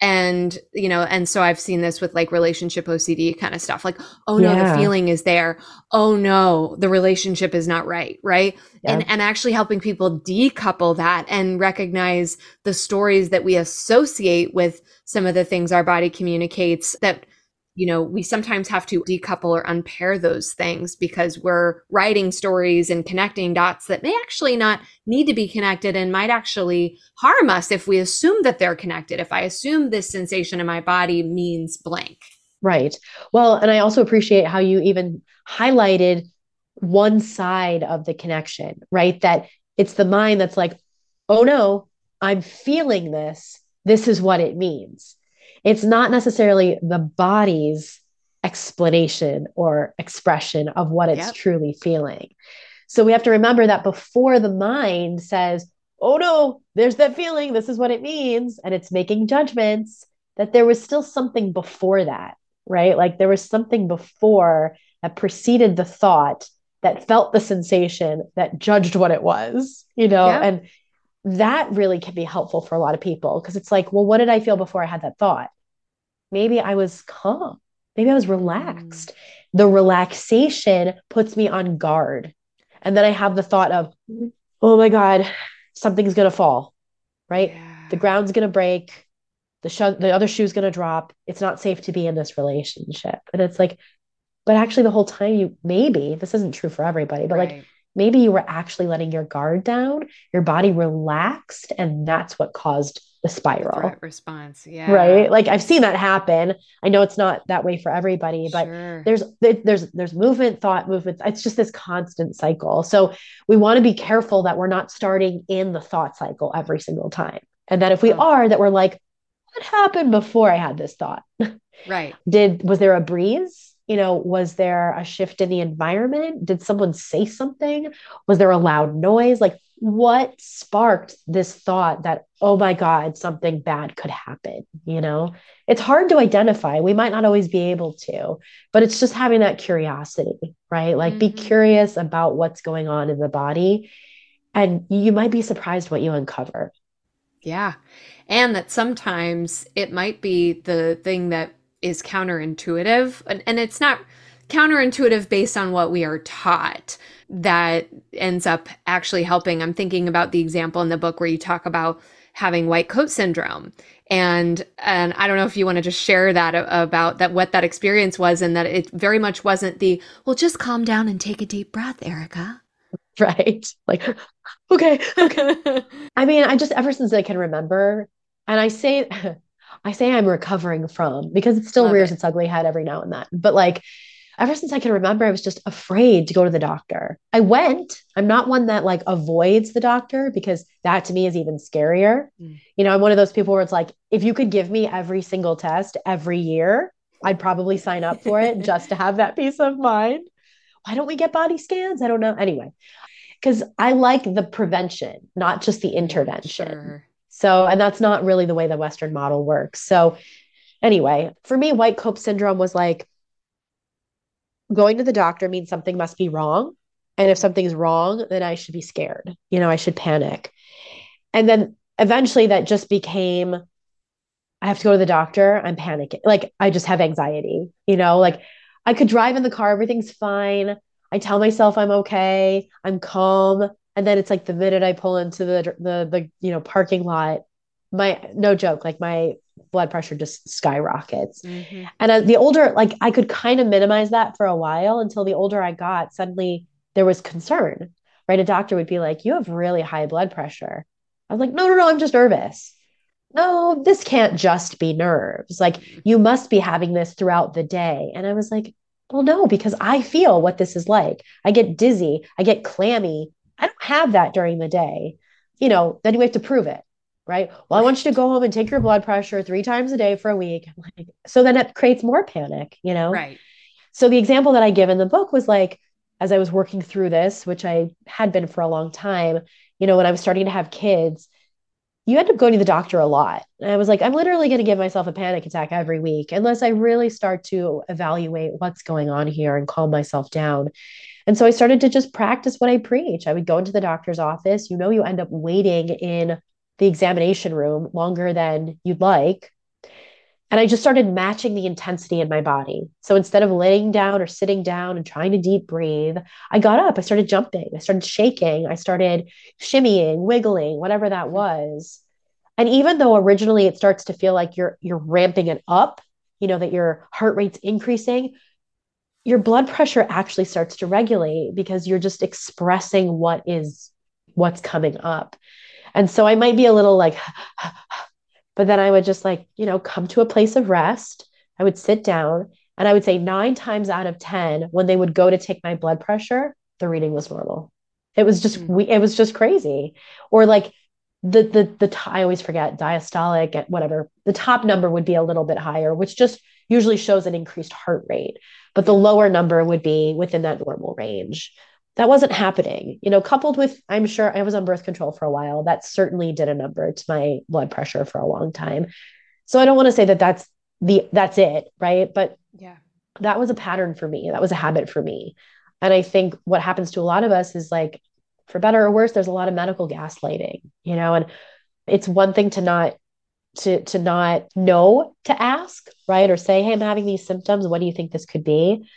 And, you know, and so I've seen this with like relationship O C D kind of stuff, like, oh no, yeah. the feeling is there. Oh no, the relationship is not right. Right. Yeah. And, and actually helping people decouple that and recognize the stories that we associate with some of the things our body communicates, that, you know, we sometimes have to decouple or unpair those things because we're writing stories and connecting dots that may actually not need to be connected and might actually harm us if we assume that they're connected. If I assume this sensation in my body means blank. Right. Well, and I also appreciate how you even highlighted one side of the connection, right? That it's the mind that's like, oh no, I'm feeling this. This is what it means. It's not necessarily the body's explanation or expression of what it's yep. truly feeling. So we have to remember that before the mind says, oh no, there's that feeling, this is what it means, and it's making judgments, that there was still something before that, right? Like there was something before that preceded the thought, that felt the sensation, that judged what it was, you know, yeah. and that really can be helpful for a lot of people. Cause it's like, well, what did I feel before I had that thought? Maybe I was calm. Maybe I was relaxed. Mm. The relaxation puts me on guard. And then I have the thought of, oh my God, something's going to fall, right? Yeah. The ground's going to break. The sho- the other shoe's going to drop. It's not safe to be in this relationship. And it's like, but actually the whole time you, maybe this isn't true for everybody, but right. like maybe you were actually letting your guard down, your body relaxed, and that's what caused the spiral. The response. Yeah. Right. Like I've seen that happen. I know it's not that way for everybody, but sure. there's, there's, there's movement, thought, movement. It's just this constant cycle. So we want to be careful that we're not starting in the thought cycle every single time. And that if we oh. are, that we're like, what happened before I had this thought? Right. Did, was there a breeze? You know, was there a shift in the environment? Did someone say something? Was there a loud noise? Like what sparked this thought that, oh my God, something bad could happen? You know, it's hard to identify. We might not always be able to, but it's just having that curiosity, right? Like mm-hmm. be curious about what's going on in the body, and you might be surprised what you uncover. Yeah. And that sometimes it might be the thing that is counterintuitive, and, and it's not counterintuitive based on what we are taught, that ends up actually helping. I'm thinking about the example in the book where you talk about having white coat syndrome, and and I don't know if you want to just share that about that, what that experience was, and that it very much wasn't the, well, just calm down and take a deep breath, Erica. Right? Like, okay, okay. I mean, I just, ever since I can remember, and I say I say I'm recovering from, because it still Love rears it. its ugly head every now and then. But like, ever since I can remember, I was just afraid to go to the doctor. I went. I'm not one that like avoids the doctor, because that to me is even scarier. Mm. You know, I'm one of those people where it's like, if you could give me every single test every year, I'd probably sign up for it just to have that peace of mind. Why don't we get body scans? I don't know. Anyway, because I like the prevention, not just the intervention. Sure. So, and that's not really the way the Western model works. So anyway, for me, white coat syndrome was like, going to the doctor means something must be wrong. And if something's wrong, then I should be scared. You know, I should panic. And then eventually that just became, I have to go to the doctor. I'm panicking. Like I just have anxiety, you know, like I could drive in the car. Everything's fine. I tell myself I'm okay. I'm calm. And then it's like the minute I pull into the, the, the, you know, parking lot, my, no joke, like my blood pressure just skyrockets. Mm-hmm. And as the older, like I could kind of minimize that for a while, until the older I got, suddenly there was concern, right? A doctor would be like, you have really high blood pressure. I was like, no, no, no, I'm just nervous. No, this can't just be nerves. Like you must be having this throughout the day. And I was like, well, no, because I feel what this is like. I get dizzy. I get clammy. I don't have that during the day. You know, then you have to prove it, right? Well, I want you to go home and take your blood pressure three times a day for a week. I'm like, so then it creates more panic, you know? Right. So the example that I give in the book was like, as I was working through this, which I had been for a long time, you know, when I was starting to have kids, you end up going to the doctor a lot. And I was like, I'm literally going to give myself a panic attack every week, unless I really start to evaluate what's going on here and calm myself down. And so I started to just practice what I preach. I would go into the doctor's office. You know, you end up waiting in the examination room longer than you'd like. And I just started matching the intensity in my body. So instead of laying down or sitting down and trying to deep breathe, I got up, I started jumping, I started shaking, I started shimmying, wiggling, whatever that was. And even though originally it starts to feel like you're, you're ramping it up, you know, that your heart rate's increasing, your blood pressure actually starts to regulate, because you're just expressing what is, what's coming up. And so I might be a little like, but then I would just like, you know, come to a place of rest. I would sit down, and I would say nine times out of ten, when they would go to take my blood pressure, the reading was normal. It was just, mm-hmm. we, it was just crazy. Or like the, the, the, I always forget diastolic, whatever, the top number would be a little bit higher, which just usually shows an increased heart rate, but the lower number would be within that normal range. That wasn't happening, you know, coupled with, I'm sure I was on birth control for a while. That certainly did a number to my blood pressure for a long time. So I don't want to say that that's the, that's it. Right. But yeah, that was a pattern for me. That was a habit for me. And I think what happens to a lot of us is, like, for better or worse, there's a lot of medical gaslighting, you know, and it's one thing to not, to, to not know to ask, right? Or say, hey, I'm having these symptoms. What do you think this could be?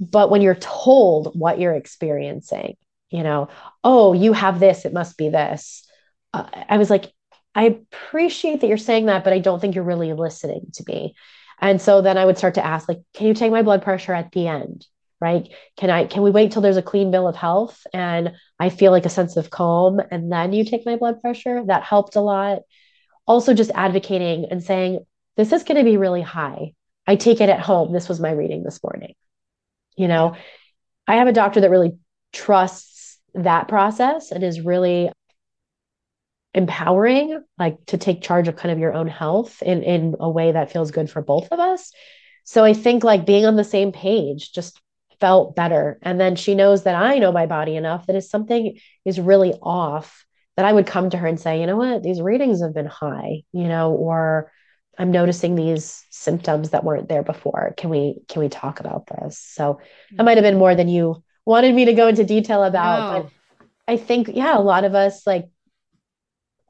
But when you're told what you're experiencing, you know, oh, you have this, it must be this. Uh, I was like, I appreciate that you're saying that, but I don't think you're really listening to me. And so then I would start to ask, like, can you take my blood pressure at the end? Right? Can I, can we wait till there's a clean bill of health and I feel like a sense of calm, and then you take my blood pressure? That helped a lot. Also just advocating and saying, this is going to be really high. I take it at home. This was my reading this morning. You know, I have a doctor that really trusts that process and is really empowering, like, to take charge of kind of your own health in, in a way that feels good for both of us. So I think, like, being on the same page just felt better. And then she knows that I know my body enough that if something is really off, that I would come to her and say, you know what, these readings have been high, you know, or I'm noticing these symptoms that weren't there before. Can we, can we talk about this? So that might've been more than you wanted me to go into detail about. No. But I think, yeah, a lot of us, like,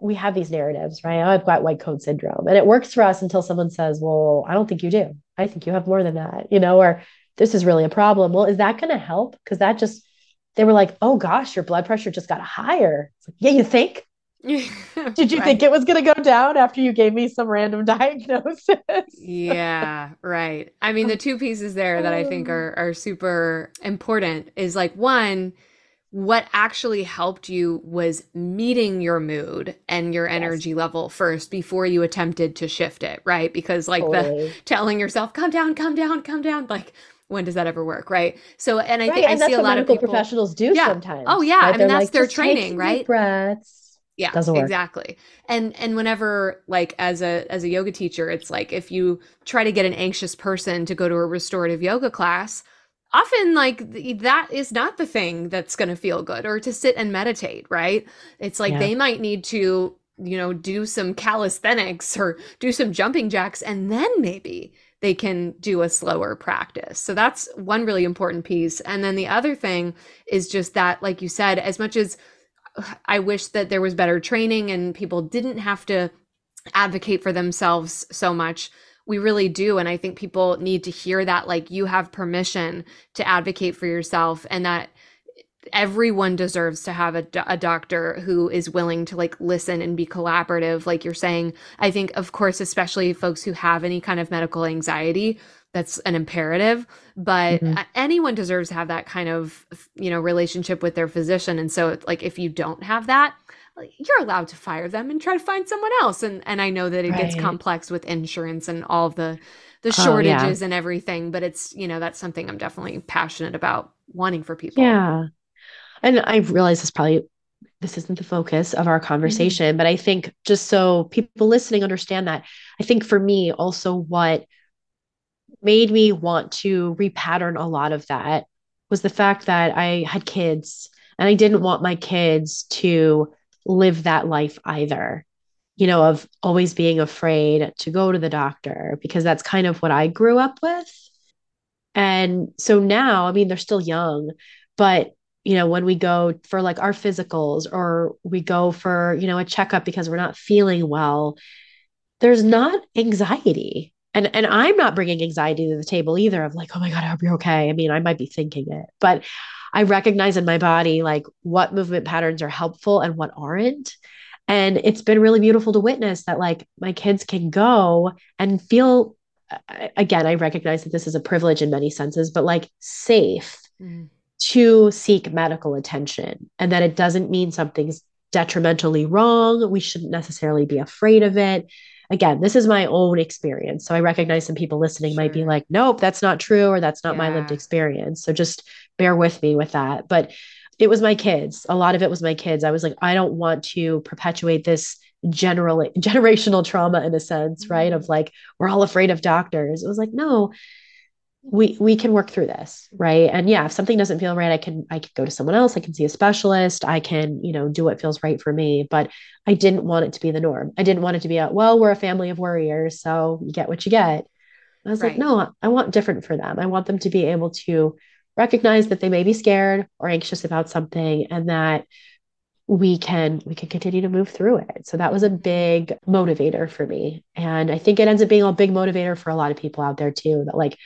we have these narratives, right? Oh, I've got white coat syndrome, and it works for us until someone says, well, I don't think you do. I think you have more than that, you know, or this is really a problem. Well, is that going to help? Because that just, they were like, oh gosh, your blood pressure just got higher. It's like, yeah, you think? Did you right. think it was going to go down after you gave me some random diagnosis? Yeah, right. I mean, the two pieces there that I think are are super important is, like, one, what actually helped you was meeting your mood and your energy yes. level first before you attempted to shift it, right? Because, like, totally. the telling yourself, come down, come down, come down, like, when does that ever work? Right. So, and I right, think and I see a lot of people professionals do yeah. sometimes. Oh yeah. Right? I mean, They're that's like, their training, right? Breaths. Yeah, doesn't work. Exactly. And, and whenever, like, as a, as a yoga teacher, it's like, if you try to get an anxious person to go to a restorative yoga class, often, like, th- that is not the thing that's going to feel good, or to sit and meditate. Right. It's like, yeah. they might need to, you know, do some calisthenics or do some jumping jacks, and then maybe they can do a slower practice. So that's one really important piece. And then the other thing is just that, like you said, as much as I wish that there was better training and people didn't have to advocate for themselves so much, we really do. And I think people need to hear that, like, you have permission to advocate for yourself, and that everyone deserves to have a, a doctor who is willing to, like, listen and be collaborative. Like you're saying, I think, of course, especially folks who have any kind of medical anxiety, that's an imperative, but mm-hmm. anyone deserves to have that kind of, you know, relationship with their physician. And so, like, if you don't have that, you're allowed to fire them and try to find someone else. And and I know that it right. gets complex with insurance and all the, the shortages oh, yeah. and everything, but it's, you know, that's something I'm definitely passionate about wanting for people. Yeah. And I realize this probably, this isn't the focus of our conversation, mm-hmm. but I think just so people listening understand that, I think for me also what made me want to repattern a lot of that was the fact that I had kids, and I didn't want my kids to live that life either, you know, of always being afraid to go to the doctor, because that's kind of what I grew up with. And so now, I mean, they're still young, but you know, when we go for, like, our physicals, or we go for, you know, a checkup because we're not feeling well, there's not anxiety. And, and I'm not bringing anxiety to the table either, of like, oh my God, I hope you're okay. I mean, I might be thinking it, but I recognize in my body, like, what movement patterns are helpful and what aren't. And it's been really beautiful to witness that, like, my kids can go and feel, again, I recognize that this is a privilege in many senses, but, like, safe. Mm. to seek medical attention, and that it doesn't mean something's detrimentally wrong. We shouldn't necessarily be afraid of it. Again, this is my own experience. So I recognize some people listening sure. might be like, nope, that's not true, or that's not yeah. my lived experience. So just bear with me with that. But it was my kids. A lot of it was my kids. I was like, I don't want to perpetuate this general generational trauma in a sense, mm-hmm. right? Of like, we're all afraid of doctors. It was like, no, we, we can work through this. Right. And yeah, if something doesn't feel right, I can, I can go to someone else. I can see a specialist. I can, you know, do what feels right for me, but I didn't want it to be the norm. I didn't want it to be a, well, we're a family of worriers, so you get what you get. I was right. like, no, I want different for them. I want them to be able to recognize that they may be scared or anxious about something, and that we can, we can continue to move through it. So that was a big motivator for me. And I think it ends up being a big motivator for a lot of people out there too, that like,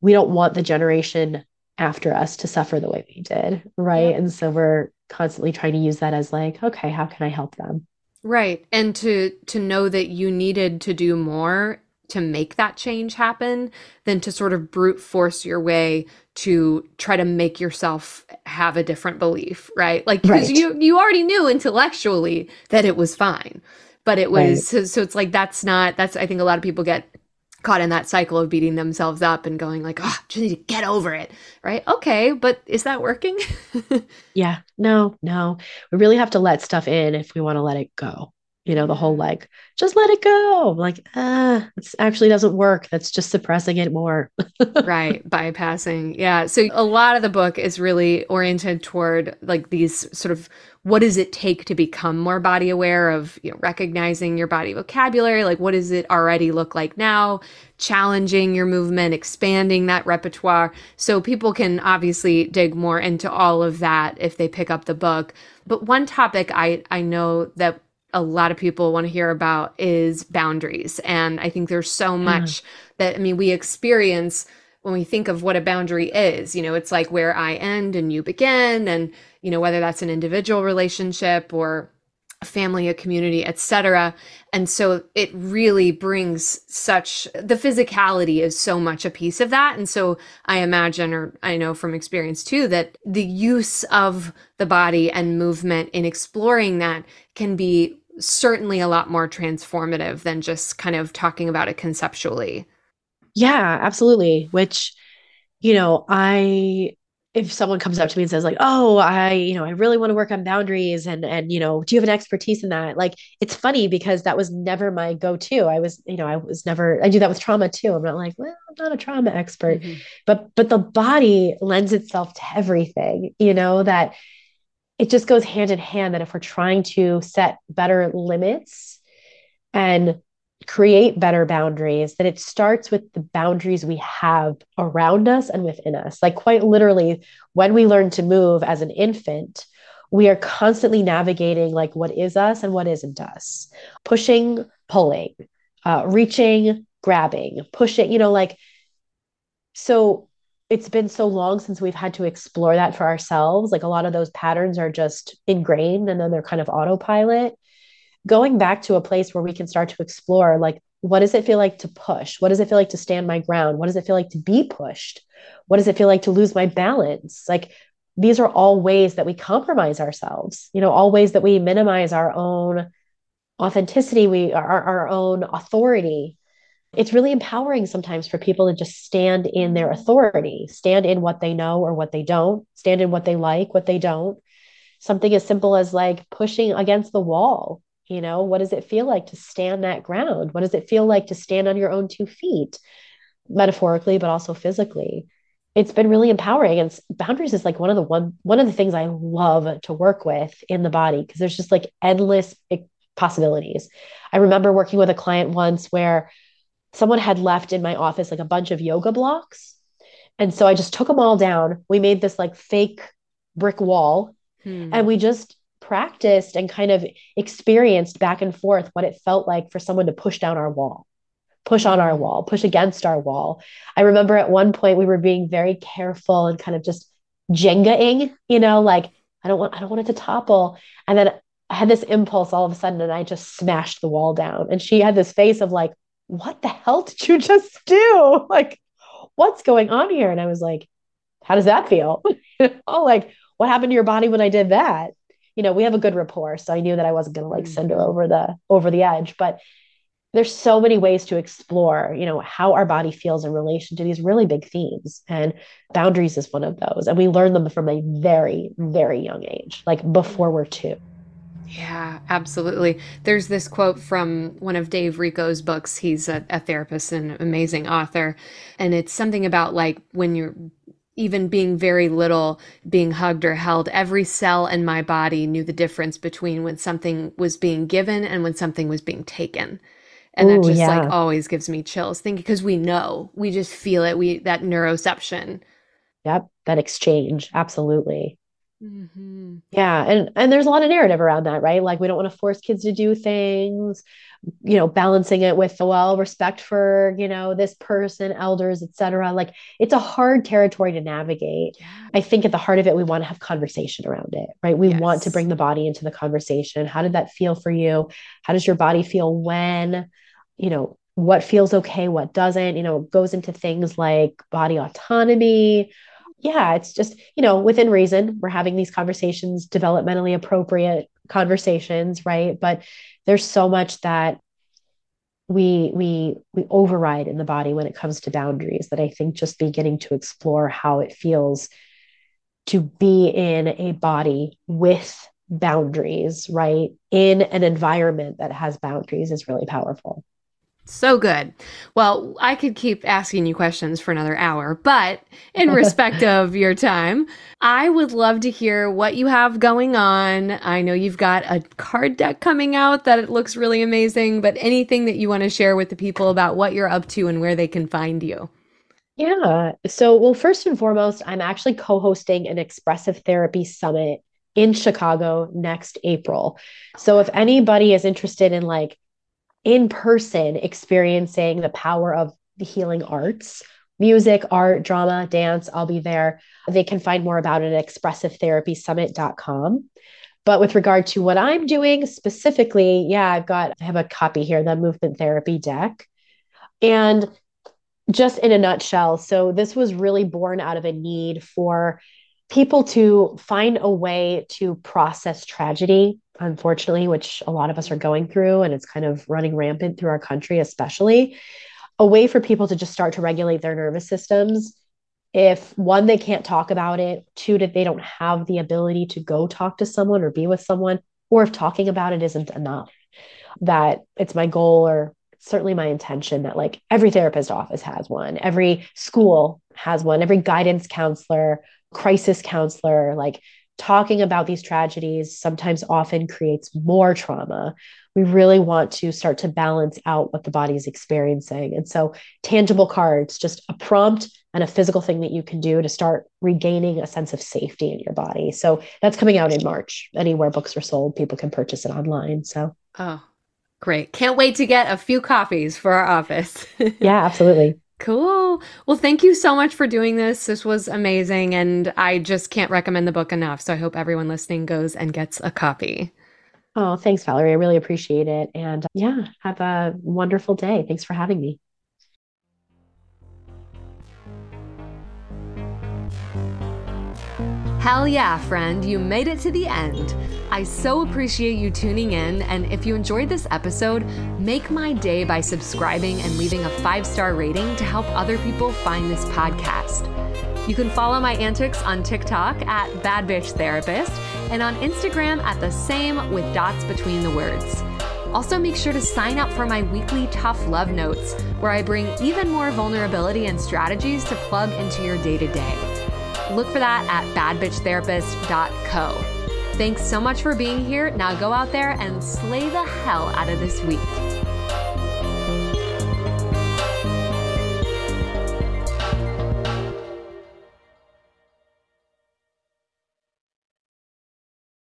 we don't want the generation after us to suffer the way we did. Right. Yeah. And so we're constantly trying to use that as like, okay, how can I help them? Right. And to, to know that you needed to do more to make that change happen than to sort of brute force your way to try to make yourself have a different belief, right? Like, because right. you, you already knew intellectually that it was fine, but it was, right. so, so it's like, that's not, that's, I think a lot of people get caught in that cycle of beating themselves up and going like, oh, just need to get over it, right? Okay, but is that working? Yeah, no, no. We really have to let stuff in if we want to let it go. You know, the whole like, just let it go. Like, ah, it actually doesn't work. That's just suppressing it more. Right. Bypassing. Yeah. So a lot of the book is really oriented toward like these sort of, what does it take to become more body aware of, you know, recognizing your body vocabulary? Like, what does it already look like now? Challenging your movement, expanding that repertoire. So people can obviously dig more into all of that if they pick up the book. But one topic I, I know that a lot of people want to hear about is boundaries. And I think there's so much mm. that, I mean, we experience when we think of what a boundary is, you know, it's like where I end and you begin, and, you know, whether that's an individual relationship or a family, a community, et cetera. And so it really brings such, the physicality is so much a piece of that. And so I imagine, or I know from experience too, that the use of the body and movement in exploring that can be certainly a lot more transformative than just kind of talking about it conceptually. Yeah, absolutely. Which, you know, I, if someone comes up to me and says like, oh, I, you know, I really want to work on boundaries and, and, you know, do you have an expertise in that? Like, it's funny because that was never my go-to. I was, you know, I was never, I do that with trauma too. I'm not like, well, I'm not a trauma expert, mm-hmm. but, but the body lends itself to everything, you know, that it just goes hand in hand, that if we're trying to set better limits and create better boundaries, that it starts with the boundaries we have around us and within us. Like, quite literally, when we learn to move as an infant, we are constantly navigating like what is us and what isn't us, pushing, pulling, uh, reaching, grabbing, pushing, you know, like, so it's been so long since we've had to explore that for ourselves. Like, a lot of those patterns are just ingrained and then they're kind of autopilot. Going back to a place where we can start to explore, like, what does it feel like to push? What does it feel like to stand my ground? What does it feel like to be pushed? What does it feel like to lose my balance? Like, these are all ways that we compromise ourselves, you know, all ways that we minimize our own authenticity, we our, our own authority. It's really empowering sometimes for people to just stand in their authority, stand in what they know or what they don't, stand in what they like, what they don't. Something as simple as like pushing against the wall. You know, what does it feel like to stand that ground? What does it feel like to stand on your own two feet, metaphorically, but also physically? It's been really empowering. And boundaries is like one of the one, one of the things I love to work with in the body, because there's just like endless possibilities. I remember working with a client once where someone had left in my office like a bunch of yoga blocks. And so I just took them all down. We made this like fake brick wall hmm. and we just practiced and kind of experienced back and forth what it felt like for someone to push down our wall, push on our wall, push against our wall. I remember at one point we were being very careful and kind of just Jenga-ing, you know, like, I don't want, I don't want it to topple. And then I had this impulse all of a sudden and I just smashed the wall down. And she had this face of like, what the hell did you just do? Like, what's going on here? And I was like, how does that feel? Oh, like, what happened to your body when I did that? You know, we have a good rapport. So I knew that I wasn't going to like send her over the, over the edge, but there's so many ways to explore, you know, how our body feels in relation to these really big themes, and boundaries is one of those. And we learn them from a very, very young age, like before we're two. Yeah, absolutely. There's this quote from one of Dave Rico's books. He's a, a therapist and an amazing author. And it's something about like, when you're even being very little, being hugged or held, every cell in my body knew the difference between when something was being given and when something was being taken. And Ooh, that just yeah. like always gives me chills thinking, because we know, we just feel it. We, that neuroception. Yep. That exchange. Absolutely. Mm-hmm. Yeah. And, and there's a lot of narrative around that, right? Like, we don't want to force kids to do things, you know, balancing it with the, well, respect for, you know, this person, elders, et cetera. Like, it's a hard territory to navigate. Yeah. I think at the heart of it, we want to have conversation around it, right? We yes. want to bring the body into the conversation. How did that feel for you? How does your body feel when, you know, what feels okay, what doesn't, you know, it goes into things like body autonomy. Yeah, it's just, you know, within reason, we're having these conversations, developmentally appropriate conversations, right? But there's so much that we we we override in the body when it comes to boundaries, that I think just beginning to explore how it feels to be in a body with boundaries, right? In an environment that has boundaries is really powerful. So good. Well, I could keep asking you questions for another hour, but in respect of your time, I would love to hear what you have going on. I know you've got a card deck coming out that it looks really amazing, but anything that you want to share with the people about what you're up to and where they can find you. Yeah. So, well, first and foremost, I'm actually co-hosting an Expressive Therapy Summit in Chicago next April. So if anybody is interested in like in-person experiencing the power of the healing arts, music, art, drama, dance, I'll be there. They can find more about it at expressive therapy summit dot com. But with regard to what I'm doing specifically, yeah, I've got, I have a copy here, the Movement Therapy Deck. And just in a nutshell, so this was really born out of a need for people to find a way to process tragedy, unfortunately, which a lot of us are going through, and it's kind of running rampant through our country, especially a way for people to just start to regulate their nervous systems. If one, they can't talk about it, two, that they don't have the ability to go talk to someone or be with someone, or if talking about it isn't enough, that it's my goal, or certainly my intention, that like every therapist office has one, every school has one, every guidance counselor, crisis counselor, like talking about these tragedies sometimes often creates more trauma. We really want to start to balance out what the body is experiencing. And so tangible cards, just a prompt and a physical thing that you can do to start regaining a sense of safety in your body. So that's coming out in March. Anywhere books are sold, people can purchase it online. So. Oh, great. Can't wait to get a few copies for our office. Yeah, absolutely. Cool. Well, thank you so much for doing this. This was amazing. And I just can't recommend the book enough. So I hope everyone listening goes and gets a copy. Oh, thanks, Valerie. I really appreciate it. And yeah, have a wonderful day. Thanks for having me. Hell yeah, friend, you made it to the end. I so appreciate you tuning in, and if you enjoyed this episode, make my day by subscribing and leaving a five-star rating to help other people find this podcast. You can follow my antics on TikTok at Bad Bitch Therapist and on Instagram at the same with dots between the words. Also, make sure to sign up for my weekly Tough Love Notes, where I bring even more vulnerability and strategies to plug into your day-to-day. Look for that at bad bitch therapist dot co. Thanks so much for being here. Now go out there and slay the hell out of this week.